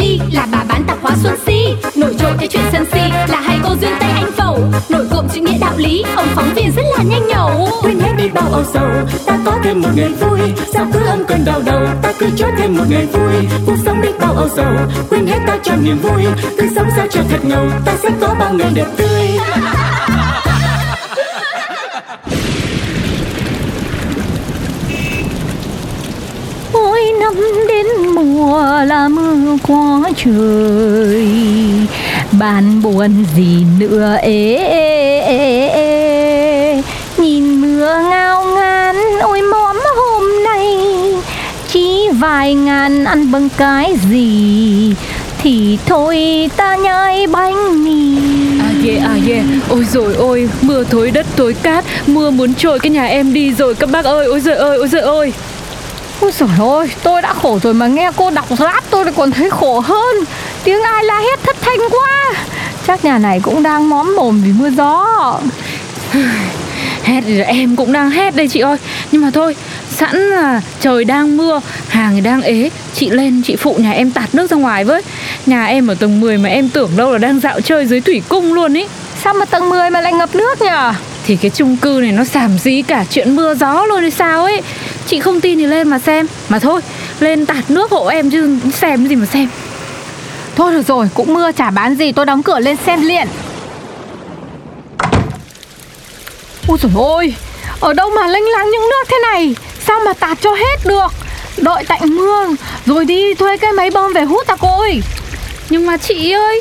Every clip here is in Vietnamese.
ly là bà bán tạp hóa Xuân Si, nổi trội cái chuyện sân si là hai cô duyên tay anh Phẩu, nổi cộm chữ nghĩa đạo lý ông phóng viên rất là nhanh nhẩu. Quên hết đi bao âu sầu, ta có thêm một ngày vui, sao cứ âm cơn đau đầu, ta cứ cho thêm một ngày vui. Cuộc sống đi bao âu sầu, quên hết ta cho niềm vui, cứ sống sao cho thật ngầu, ta sẽ có bao ngày đẹp tươi. Mỗi năm đến mùa là mưa quá trời, bạn buồn gì nữa ê. Nhìn mưa ngao ngán ôi mõm hôm nay, chỉ vài ngàn ăn bằng cái gì thì thôi ta nhai bánh mì. À yeah. Ôi dồi ôi, mưa thối đất thối cát, mưa muốn trôi cái nhà em đi rồi các bác ơi. Ôi dồi ôi. Ôi trời ơi, tôi đã khổ rồi mà nghe cô đọc rap tôi còn thấy khổ hơn. Tiếng ai la hét thất thanh quá. Chắc nhà này cũng đang móm mồm vì mưa gió. Hét rồi, em cũng đang hét đây chị ơi. Nhưng mà thôi, sẵn là trời đang mưa, hàng đang ế, chị lên chị phụ nhà em tạt nước ra ngoài với. Nhà em ở tầng 10 mà em tưởng đâu là đang dạo chơi dưới thủy cung luôn ý. Sao mà tầng 10 mà lại ngập nước nhở? Thì cái chung cư này nó xàm xí cả chuyện mưa gió luôn hay sao ấy. Chị không tin thì lên mà xem. Mà thôi, lên tạt nước hộ em chứ xem gì mà xem. Thôi được rồi, cũng mưa chả bán gì, tôi đóng cửa lên xem liền. Ôi trời ơi, ở đâu mà lênh láng những nước thế này, sao mà tạt cho hết được. Đợi tạnh mưa rồi đi thuê cái máy bơm về hút à cô ơi. Nhưng mà chị ơi,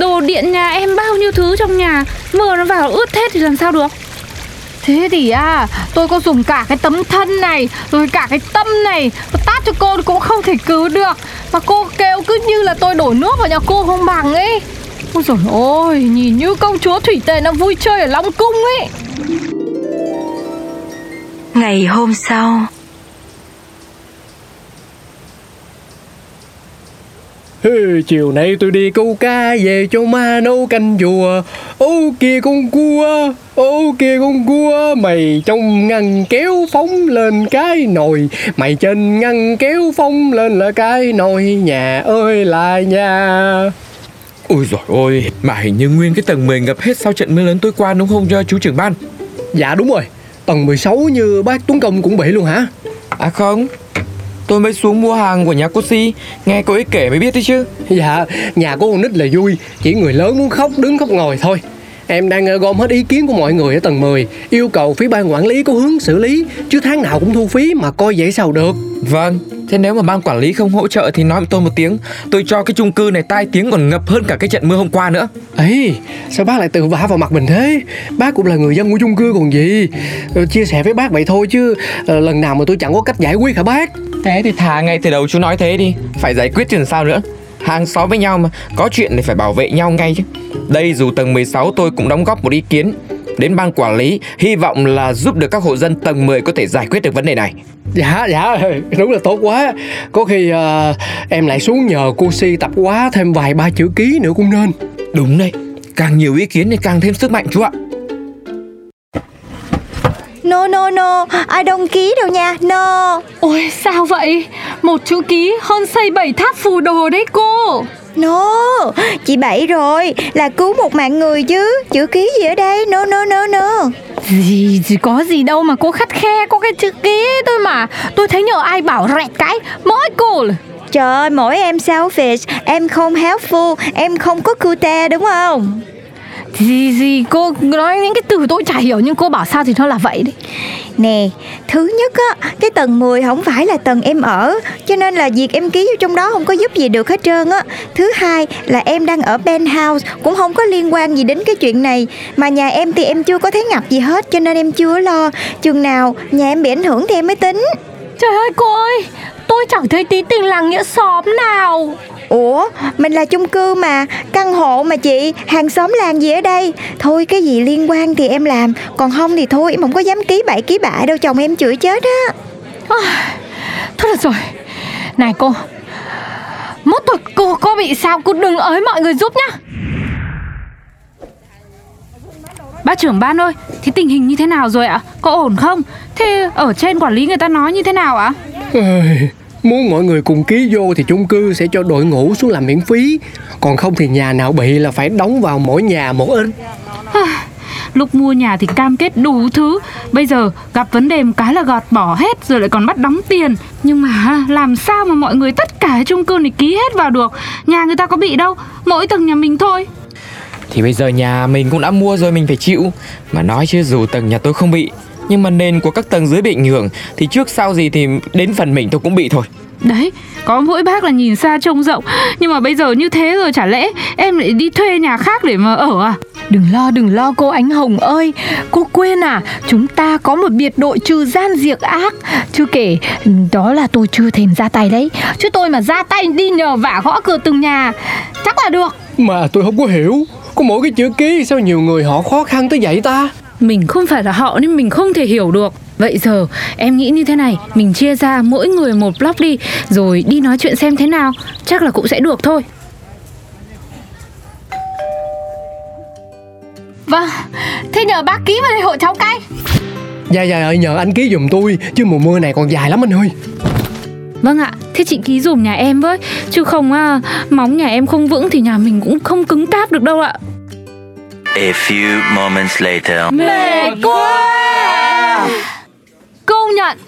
đồ điện nhà em bao nhiêu thứ trong nhà, mưa nó vào ướt hết thì làm sao được. Thế thì tôi có dùng cả cái tấm thân này, rồi cả cái tâm này, tát cho cô cũng không thể cứu được. Mà cô kêu cứ như là tôi đổ nước vào nhà cô không bằng ấy. Ôi dồi ôi, nhìn như công chúa Thủy Tề đang vui chơi ở Long Cung ấy. Ngày hôm sau. Chiều nay tôi đi câu cá về cho ma nấu canh chùa. Ô kìa con cua, mày trong ngăn kéo phóng lên cái nồi, mày trên ngăn kéo phóng lên là cái nồi, nhà ơi là nhà. Ôi giời ơi, mà hình như nguyên cái tầng 10 ngập hết sau trận mưa lớn tối qua đúng không chú trưởng ban? Dạ đúng rồi, tầng 16 như bác Tuấn Công cũng bị luôn hả? À không, tôi mới xuống mua hàng của nhà cô Si, nghe cô ấy kể mới biết đấy chứ. Dạ, nhà cô con nít là vui, chỉ người lớn muốn khóc đứng khóc ngồi thôi. Em đang gom hết ý kiến của mọi người ở tầng 10, yêu cầu phía ban quản lý có hướng xử lý, chứ tháng nào cũng thu phí mà coi vậy sao được. Vâng, thế nếu mà ban quản lý không hỗ trợ thì nói với tôi một tiếng, tôi cho cái chung cư này tai tiếng còn ngập hơn cả cái trận mưa hôm qua nữa. Ấy, sao bác lại tự vả vào mặt mình thế? Bác cũng là người dân của chung cư còn gì. Chia sẻ với bác vậy thôi chứ lần nào mà tôi chẳng có cách giải quyết hả bác? Thế thì thà ngay từ đầu chú nói thế đi, phải giải quyết chứ làm sao nữa. Hàng xóm với nhau mà, có chuyện thì phải bảo vệ nhau ngay chứ. Đây dù tầng 16 tôi cũng đóng góp một ý kiến đến ban quản lý, hy vọng là giúp được các hộ dân tầng 10 có thể giải quyết được vấn đề này. Dạ, đúng là tốt quá. Có khi em lại xuống nhờ cô Si tập quá thêm vài ba chữ ký nữa cũng nên. Đúng đấy, càng nhiều ý kiến thì càng thêm sức mạnh chú ạ. No, ai đồng ký đâu nha, no. Ôi sao vậy? Một chữ ký hơn xây 7 tháp phù đồ đấy cô. No, chị Bảy rồi, là cứu một mạng người chứ, chữ ký gì ở đây, no. Gì có gì đâu mà cô khắt khe, có cái chữ ký thôi mà. Tôi thấy nhờ ai bảo rẹt cái, mỗi cô. Trời ơi, mỗi em selfish, em không helpful, em không có cute đúng không? Gì cô nói những cái từ tôi chả hiểu, nhưng cô bảo sao thì nó là vậy đấy. Nè, thứ nhất á, cái tầng 10 không phải là tầng em ở, cho nên là việc em ký vô trong đó không có giúp gì được hết trơn á. Thứ hai là em đang ở penthouse, cũng không có liên quan gì đến cái chuyện này. Mà nhà em thì em chưa có thấy ngập gì hết, cho nên em chưa lo. Chừng nào nhà em bị ảnh hưởng thì em mới tính. Trời ơi cô ơi, tôi chẳng thấy tí tình làng nghĩa xóm nào. Ủa, mình là chung cư mà, căn hộ mà chị, hàng xóm làng gì ở đây. Thôi cái gì liên quan thì em làm, còn không thì thôi, em không có dám ký bạ đâu, chồng em chửi chết á. Thôi được rồi. Này cô, mốt thôi cô bị sao, cô đừng ới mọi người giúp nhá. Bác trưởng ban ơi, thế tình hình như thế nào rồi ạ? Có ổn không? Thế ở trên quản lý người ta nói như thế nào ạ? Muốn mọi người cùng ký vô thì chung cư sẽ cho đội ngũ xuống làm miễn phí. Còn không thì nhà nào bị là phải đóng vào mỗi nhà một ít. Lúc mua nhà thì cam kết đủ thứ, bây giờ gặp vấn đề một cái là gọt bỏ hết, rồi lại còn bắt đóng tiền. Nhưng mà làm sao mà mọi người tất cả chung cư này ký hết vào được? Nhà người ta có bị đâu, mỗi tầng nhà mình thôi. Thì bây giờ nhà mình cũng đã mua rồi, mình phải chịu. Mà nói chứ dù tầng nhà tôi không bị, nhưng mà nền của các tầng dưới bị ảnh hưởng, thì trước sau gì thì đến phần mình tôi cũng bị thôi. Đấy, có mỗi bác là nhìn xa trông rộng. Nhưng mà bây giờ như thế rồi chả lẽ em lại đi thuê nhà khác để mà ở à? Đừng lo cô Ánh Hồng ơi. Cô quên à, chúng ta có một biệt đội trừ gian diệt ác. Chưa kể, đó là tôi chưa thèm ra tay đấy. Chứ tôi mà ra tay đi nhờ vả gõ cửa từng nhà chắc là được. Mà tôi không có hiểu, có mỗi cái chữ ký sao nhiều người họ khó khăn tới vậy ta? Mình không phải là họ nên mình không thể hiểu được. Vậy giờ em nghĩ như thế này, mình chia ra mỗi người một block đi, rồi đi nói chuyện xem thế nào. Chắc là cũng sẽ được thôi. Vâng, thế nhờ bác ký vào đây hộ cháu cay. Dạ ơi, nhờ anh ký giùm tôi, chứ mùa mưa này còn dài lắm anh ơi. Vâng ạ, thế chị ký giùm nhà em với, chứ không móng nhà em không vững thì nhà mình cũng không cứng cáp được đâu ạ. A few moments later. Mệt quá. Công nhận,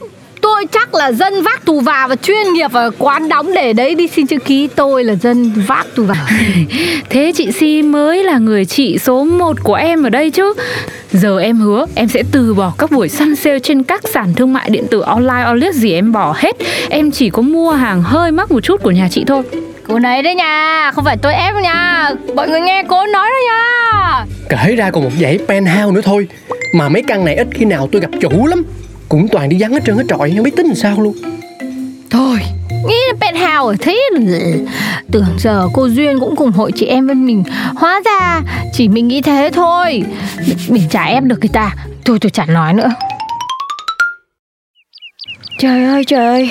tôi chắc là dân vác tù và chuyên nghiệp ở quán đóng để đấy đi xin chữ ký. Tôi là dân vác tù và. Thế chị Si mới là người chị số 1 của em ở đây chứ. Giờ em hứa em sẽ từ bỏ các buổi săn sale trên các sàn thương mại điện tử online, Olix gì em bỏ hết. Em chỉ có mua hàng hơi mắc một chút của nhà chị thôi. Cô này đấy nha, không phải tôi ép nha, mọi người nghe cô nói đó nha. Kể ra còn một dãy penthouse nữa thôi, mà mấy căn này ít khi nào tôi gặp chủ lắm, cũng toàn đi vắng hết trơn hết trọi, không biết tính làm sao luôn. Thôi, nghĩ là penthouse thế, tưởng giờ cô Duyên cũng cùng hội chị em với mình, hóa ra chỉ mình nghĩ thế thôi. Mình chả ép được người ta, thôi tôi chả nói nữa. Trời ơi trời ơi,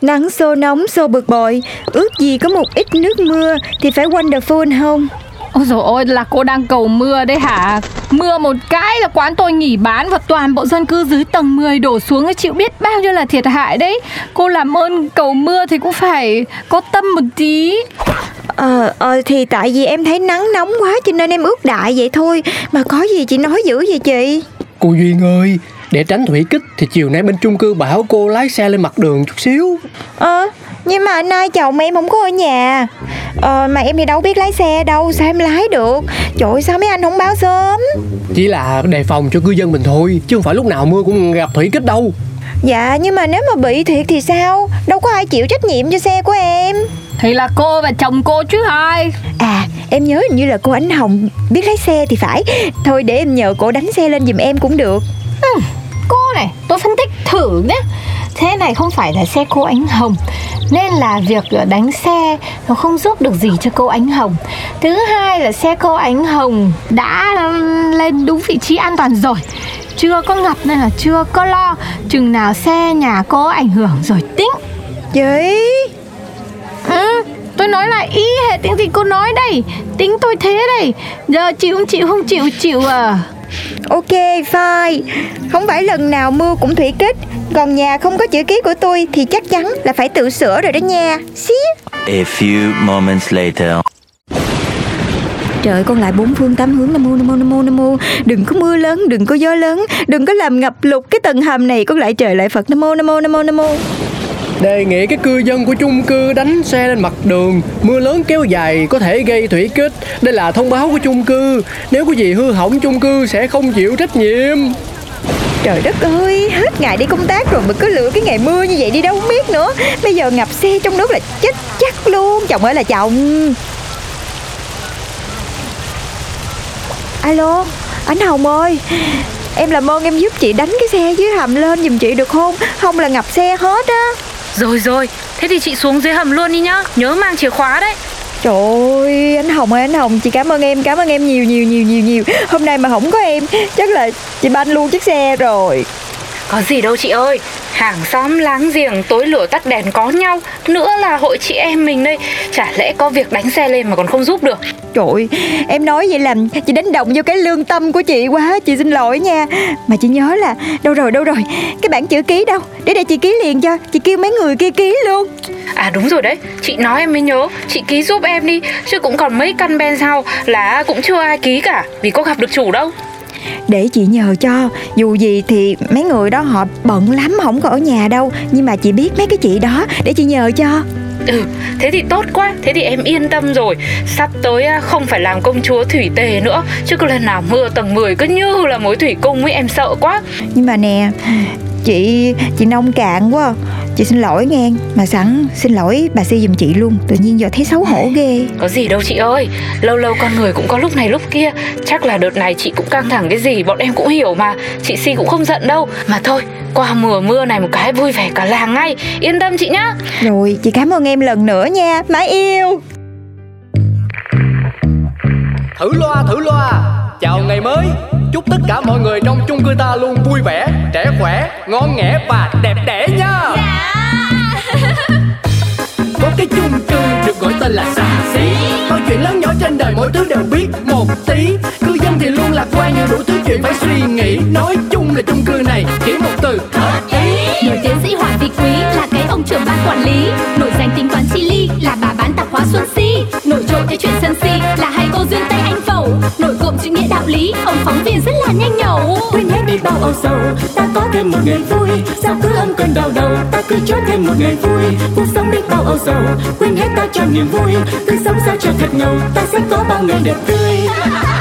nắng xô nóng xô bực bội, ước gì có một ít nước mưa thì phải wonderful không? Ôi dồi ôi, là cô đang cầu mưa đấy hả? Mưa một cái là quán tôi nghỉ bán và toàn bộ dân cư dưới tầng 10 đổ xuống, chịu biết bao nhiêu là thiệt hại đấy. Cô làm ơn cầu mưa thì cũng phải có tâm một tí. Thì tại vì em thấy nắng nóng quá cho nên em ước đại vậy thôi. Mà có gì chị nói dữ vậy chị? Cô Duyên ơi, để tránh thủy kích thì chiều nay bên chung cư bảo cô lái xe lên mặt đường chút xíu. Nhưng mà nay chồng em không có ở nhà. Mà em thì đâu biết lái xe đâu, sao em lái được? Trời ơi, sao mấy anh không báo sớm? Chỉ là đề phòng cho cư dân mình thôi, chứ không phải lúc nào mưa cũng gặp thủy kích đâu. Dạ, nhưng mà nếu mà bị thiệt thì sao? Đâu có ai chịu trách nhiệm cho xe của em. Thì là cô và chồng cô chứ ai. À, em nhớ hình như là cô Ánh Hồng biết lái xe thì phải. Thôi để em nhờ cô đánh xe lên giùm em cũng được. Cô này, tôi phân tích thử nhé. Thế này không phải là xe cô Ánh Hồng, nên là việc đánh xe nó không giúp được gì cho cô Ánh Hồng. Thứ hai là xe cô Ánh Hồng đã lên đúng vị trí an toàn rồi, chưa có ngập nên là chưa có lo. Chừng nào xe nhà cô ảnh hưởng rồi tính. Gì? Tôi nói là y hệt những gì cô nói đây. Tính tôi thế đây. Giờ chịu không chịu, không chịu chịu à? Ok, fine. Không phải lần nào mưa cũng thủy kích. Còn nhà không có chữ ký của tôi thì chắc chắn là phải tự sửa rồi đó nha. See you. A few moments later. Trời, con lại bốn phương tám hướng, nam mô nam mô nam mô nam mô. Đừng có mưa lớn, đừng có gió lớn, đừng có làm ngập lụt cái tầng hầm này. Con lại trời lại Phật, nam mô nam mô nam mô nam mô. Đề nghị các cư dân của chung cư đánh xe lên mặt đường, mưa lớn kéo dài có thể gây thủy kích. Đây là thông báo của chung cư, nếu có gì hư hỏng chung cư sẽ không chịu trách nhiệm. Trời đất ơi, hết ngày đi công tác rồi mà cứ lựa cái ngày mưa như vậy đi đâu không biết nữa. Bây giờ ngập xe trong nước là chết chắc luôn, chồng ơi là chồng. Alo, Ánh Hồng ơi, em làm ơn em giúp chị đánh cái xe dưới hầm lên giùm chị được không? Không là ngập xe hết á. Rồi, Thế thì chị xuống dưới hầm luôn đi nhá, nhớ mang chìa khóa đấy. Trời ơi, anh Hồng ơi, anh Hồng, chị cảm ơn em nhiều. Hôm nay mà không có em, chắc là chị banh luôn chiếc xe rồi. Có gì đâu chị ơi, hàng xóm láng giềng tối lửa tắt đèn có nhau. Nữa là hội chị em mình đây, chả lẽ có việc đánh xe lên mà còn không giúp được. Trời ơi, em nói vậy làm chị đánh động vô cái lương tâm của chị quá, chị xin lỗi nha. Mà chị nhớ là, đâu rồi, cái bản chữ ký đâu, để chị ký liền cho, chị kêu mấy người kia ký luôn. À đúng rồi đấy, chị nói em mới nhớ, chị ký giúp em đi, chứ cũng còn mấy căn ben sau là cũng chưa ai ký cả, vì có gặp được chủ đâu. Để chị nhờ cho, dù gì thì mấy người đó họ bận lắm, không có ở nhà đâu. Nhưng mà chị biết mấy cái chị đó, để chị nhờ cho. Ừ, thế thì tốt quá, thế thì em yên tâm rồi. Sắp tới không phải làm công chúa thủy tề nữa, chứ có lần nào mưa tầng 10 cứ như là mối thủy cung ấy, em sợ quá. Nhưng mà nè, chị nông cạn quá, chị xin lỗi nghe. Mà sẵn xin lỗi bà Si giùm chị luôn, tự nhiên giờ thấy xấu hổ ghê. Có gì đâu chị ơi, lâu lâu con người cũng có lúc này lúc kia. Chắc là đợt này chị cũng căng thẳng cái gì, bọn em cũng hiểu mà. Chị Si cũng không giận đâu. Mà thôi, qua mưa này một cái vui vẻ cả làng ngay. Yên tâm chị nhá. Rồi, chị cảm ơn em lần nữa nha, mãi yêu. Thử loa, chào ngày mới. Chúc tất cả mọi người trong chung cư ta luôn vui vẻ, trẻ khỏe, ngon nghẻ và đẹp đẽ nha. Dạ. Có cái chung cư được gọi tên là Xà Xí. Mọi chuyện lớn nhỏ trên đời mỗi thứ đều biết một tí. Cư dân thì luôn lạc quan nhưng đủ thứ chuyện phải suy nghĩ. Nói chung là chung cư này chỉ một từ hợp ý. Nổi tiến sĩ Hoàng Vị Quý là cái ông trưởng ban quản lý. Nổi danh tính toán chi ly là bà bán tạp hóa Xuân Si. Nổi trội cái chuyện sân si là hai cô duyên tay anh Phẩu. Nổi cộm chữ nghĩa đạo lý, ông phóng viên rất là nhanh nhẩu. Quên hết đi bao âu sầu, ta có thêm một ngày vui. Sao cứ âm cơn đau đầu, ta cứ cho thêm một ngày vui. Cuộc sống đi bao âu sầu, quên hết ta cho niềm vui. Cứ sống sao cho thật ngầu, ta sẽ có bao ngày đẹp tươi.